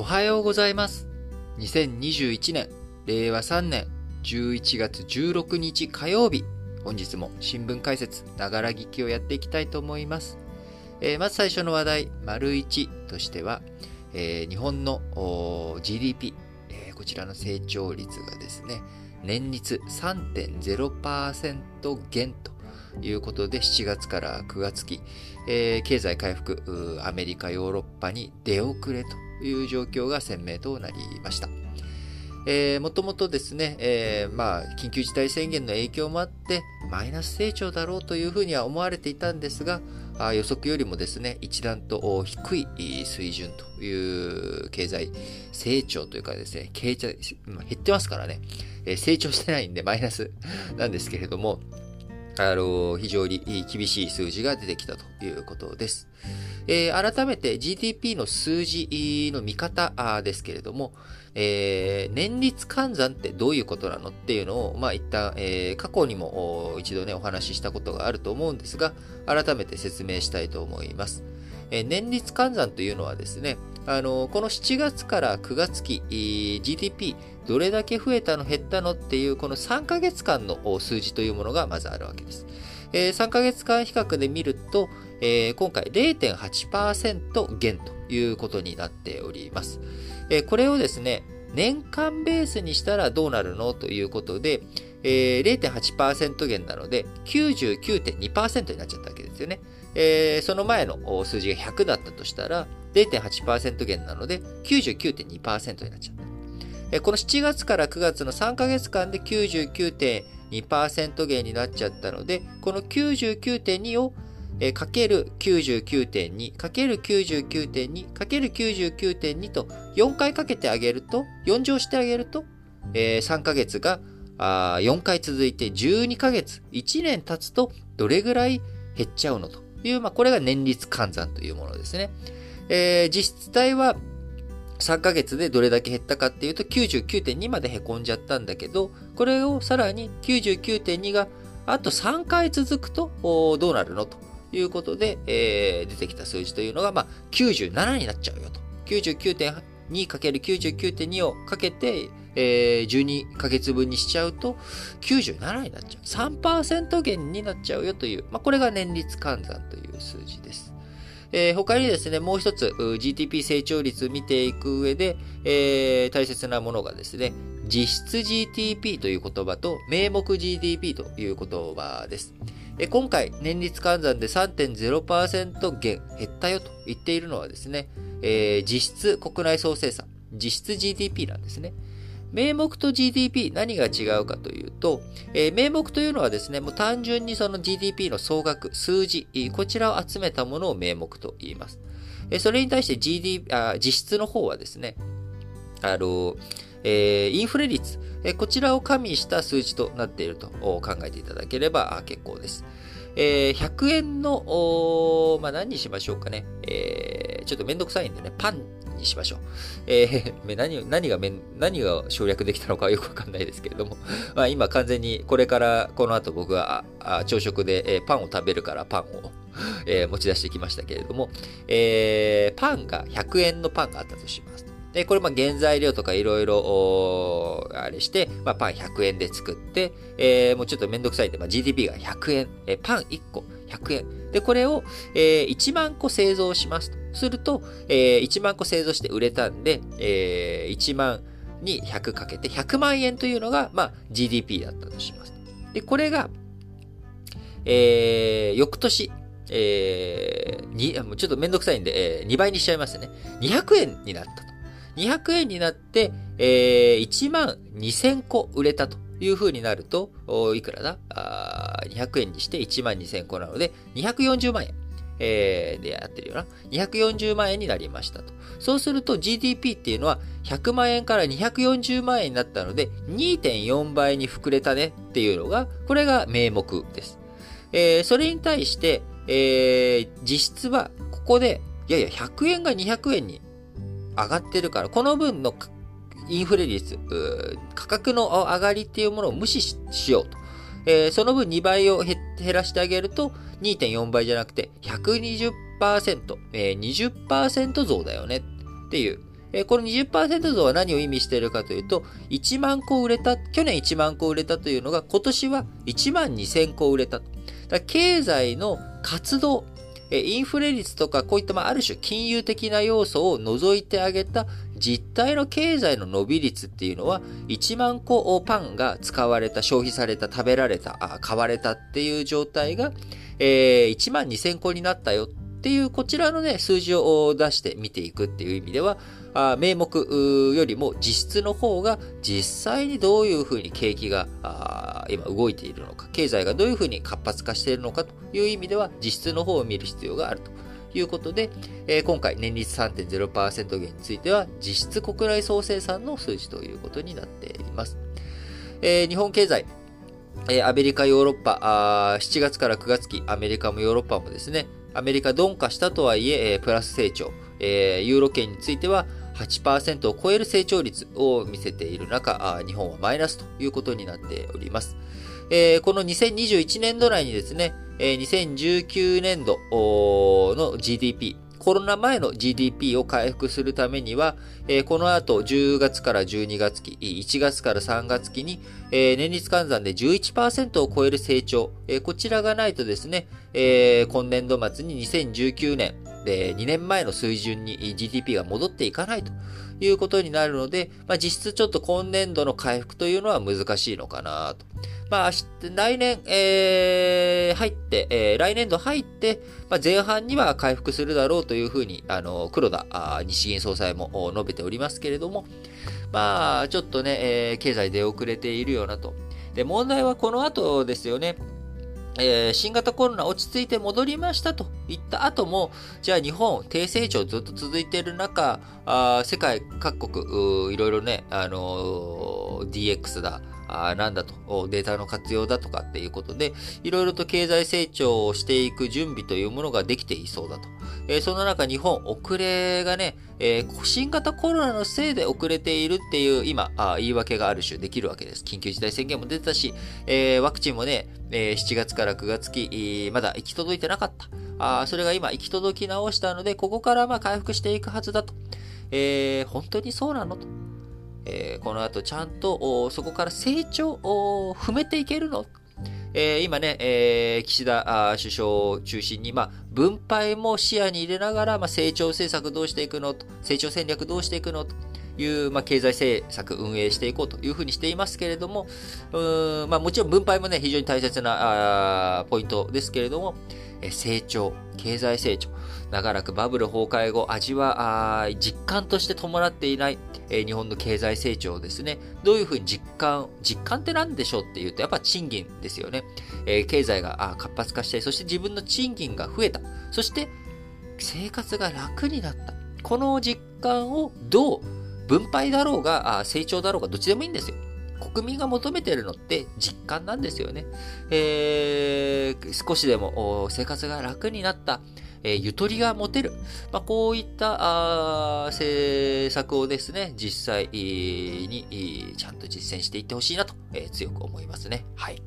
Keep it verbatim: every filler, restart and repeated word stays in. おはようございます。にせんにじゅういちねんれいわさんねんじゅういちがつじゅうろくにち火曜日、本日も新聞解説ながら聞きをやっていきたいと思います。えー、まず最初の話題①としては、えー、日本の ジーディーピー、えー、こちらの成長率がですね、年率 さんてんぜろパーセント 減ということで、しちがつからくがつ期、えー、経済回復、アメリカヨーロッパに出遅れという状況が鮮明となりました。えー、もともとですね、えー、まあ緊急事態宣言の影響もあってマイナス成長だろうというふうには思われていたんですが、あ予測よりもですね一段と低い水準という経済成長というかですね、経済減ってますからね、えー、成長してないんでマイナスなんですけれども、あの非常に厳しい数字が出てきたということです。えー、改めて ジーディーピー の数字の見方ですけれども、えー、年率換算ってどういうことなのっていうのを、まあ、一旦、えー、過去にも一度ねお話ししたことがあると思うんですが、改めて説明したいと思います。えー、年率換算というのはですね、あのこのしちがつからくがつ期 ジーディーピー どれだけ増えたの減ったのっていう、このさんかげつかんの数字というものがまずあるわけです。えー、さんかげつかん比較で見ると、えー、今回 れいてんはちパーセント 減ということになっております。えー、これをですね年間ベースにしたらどうなるのということで、えー、れいてんはちパーセント 減なので きゅうじゅうきゅうてんにパーセント になっちゃったわけですよね。えー、その前の数字がひゃくだったとしたら れいてんはちパーセント 減なので きゅうじゅうきゅうてんにパーセント になっちゃった。えー、このしちがつからくがつのさんかげつかんで きゅうじゅうきゅうてんにパーセント 減になっちゃったので、この きゅうじゅうきゅうてんに をかける きゅうじゅうきゅうてんに かける きゅうじゅうきゅうてんに かける きゅうじゅうきゅうてんに とよんかいかけてあげると、よん乗してあげると、えー、さんかげつがあよんかい続いてじゅうにかげつ、いちねん経つとどれぐらい減っちゃうのという、まあ、これが年率換算というものですね。えー、実質体はさんかげつでどれだけ減ったかっていうと きゅうじゅうきゅうてんに までへこんじゃったんだけど、これをさらに きゅうじゅうきゅうてんに があとさんかい続くとどうなるのということで、えー、出てきた数字というのが、まあ、きゅうじゅうななになっちゃうよと。きゅうじゅうきゅうてんに×きゅうじゅうきゅうてんに をかけて、えー、じゅうにかげつぶんにしちゃうときゅうじゅうななになっちゃう。さんパーセント 減になっちゃうよという、まあ、これが年率換算という数字です。えー、他にですね、もう一つ ジーディーピー 成長率見ていく上で、えー、大切なものがですね、実質 ジーディーピー という言葉と名目 ジーディーピー という言葉です。えー、今回年率換算で さんてんぜろパーセント 減減ったよと言っているのはですね、えー、実質国内総生産、実質 ジーディーピー なんですね。名目と ジーディーピー 何が違うかというと、えー、名目というのはですね、もう単純にその ジーディーピー の総額、数字、こちらを集めたものを名目と言います。えー、それに対して ジーディーピー、あ、実質の方はですね、あの、えー、インフレ率、えー、こちらを加味した数字となっていると考えていただければ結構です。えー、ひゃくえんの、まあ、何にしましょうかね、えー、ちょっとめんどくさいんでね、パンにしましょう。えー、何, 何, が何が省略できたのかはよくわかんないですけれども、まあ、今完全にこれからこの後僕は朝食でパンを食べるからパンを持ち出してきましたけれども、えー、パンがひゃくえんのパンがあったとします。でこれまあ原材料とかいろいろあれして、まあ、パンひゃくえんで作って、えー、もうちょっとめんどくさいんで、まあ、ジーディーピー がひゃくえん、えー、パンいっこひゃくえんで、これを、えー、いちまんこ製造しますとすると、えー、いちまんこ製造して売れたんで、えー、いちまんにひゃくかけてひゃくまんえんというのが、まあ、ジーディーピー だったとします。でこれが、えー、翌年、えー、にちょっとめんどくさいんで、えー、にばいにしちゃいますね。にひゃくえんになったと。にひゃくえんになって、えー、いちまんにせんこ売れたというふうになると、いくらだ？あー、にひゃくえんにしていちまんにせんこなので、にひゃくよんじゅうまんえん、えー、でやってるよな。にひゃくよんじゅうまんえんになりましたと。そうすると ジーディーピー っていうのはひゃくまんえんからにひゃくよんじゅうまんえんになったので、にてんよんばいに膨れたねっていうのが、これが名目です。えー、それに対して、えー、実質はここで、いやいや、ひゃくえんがにひゃくえんに上がってるから、この分のインフレ率、価格の上がりっていうものを無視 し, しようと、えー、その分にばいを減らしてあげると にてんよんばいじゃなくて ひゃくにじゅっパーセント、えー、にじゅっパーセント 増だよねっていう、えー、この にじゅっパーセント 増は何を意味しているかというと、いちまんこ売れた、去年いちまんこ売れたというのが、今年はいちまんにせんこ売れた。だから経済の活動、インフレ率とかこういったある種金融的な要素を除いてあげた実体の経済の伸び率っていうのは、いちまんこパンが使われた、消費された、食べられた、買われたっていう状態がいちまんにせんこになったよっていう、こちらのね数字を出して見ていくっていう意味では、名目よりも実質の方が実際にどういうふうに景気が今動いているのか、経済がどういうふうに活発化しているのかという意味では、実質の方を見る必要があるということで、今回年率 さんてんぜろパーセント 減については実質国内総生産の数字ということになっています。日本経済、アメリカ、ヨーロッパ、しちがつからくがつ期、アメリカもヨーロッパもですね、アメリカ鈍化したとはいえプラス成長、えー、ユーロ圏については はちパーセント を超える成長率を見せている中、日本はマイナスということになっております。えー、このにせんにじゅういちねんど内にですね、にせんじゅうきゅうねんどの ジーディーピー、コロナ前の ジーディーピー を回復するためには、この後じゅうがつからじゅうにがつ期、いちがつからさんがつ期に年率換算で じゅういちパーセント を超える成長、こちらがないとですね、今年度末ににせんじゅうきゅうねんでにねんまえの水準に ジーディーピー が戻っていかないということになるので、まあ、実質ちょっと今年度の回復というのは難しいのかなと。まあ、来年、えー、入って、えー、来年度入って、まあ、前半には回復するだろうというふうに、あの、黒田、あ、日銀総裁も述べておりますけれども、まあ、ちょっとね、えー、経済出遅れているようなと。で、問題はこの後ですよね。えー、新型コロナ落ち着いて戻りましたといった後も、じゃあ日本低成長ずっと続いている中、あ世界各国いろいろね、あのー、ディーエックス だあなんだと、データの活用だとかっていうことで、いろいろと経済成長をしていく準備というものができていそうだと。えー、その中日本遅れがね、えー、新型コロナのせいで遅れているっていう今あ言い訳がある種できるわけです。緊急事態宣言も出たし、えー、ワクチンもね、えー、しちがつからくがつ期まだ行き届いてなかった。あそれが今行き届き直したので、ここからまあ回復していくはずだと。えー、本当にそうなのと。えー、この後ちゃんとそこから成長を踏めていけるの。えー、今ね、えー、岸田首相を中心に、まあ、分配も視野に入れながら、まあ、成長政策どうしていくのと、成長戦略どうしていくのという、まあ、経済政策運営していこうというふうにしていますけれども、うーん、まあ、もちろん分配もね、非常に大切なポイントですけれども、成長、経済成長、長らくバブル崩壊後、味は実感として伴っていない、えー、日本の経済成長をですね、どういうふうに実感、実感って何でしょうっていうと、やっぱ賃金ですよね。えー、経済が活発化して、そして自分の賃金が増えた。そして生活が楽になった。この実感をどう、分配だろうが、成長だろうが、どっちでもいいんですよ。国民が求めているのって実感なんですよね。えー、少しでも生活が楽になった、えー、ゆとりが持てる、まあ、こういった政策をですね、実際にちゃんと実践していってほしいなと、えー、強く思いますね。はい。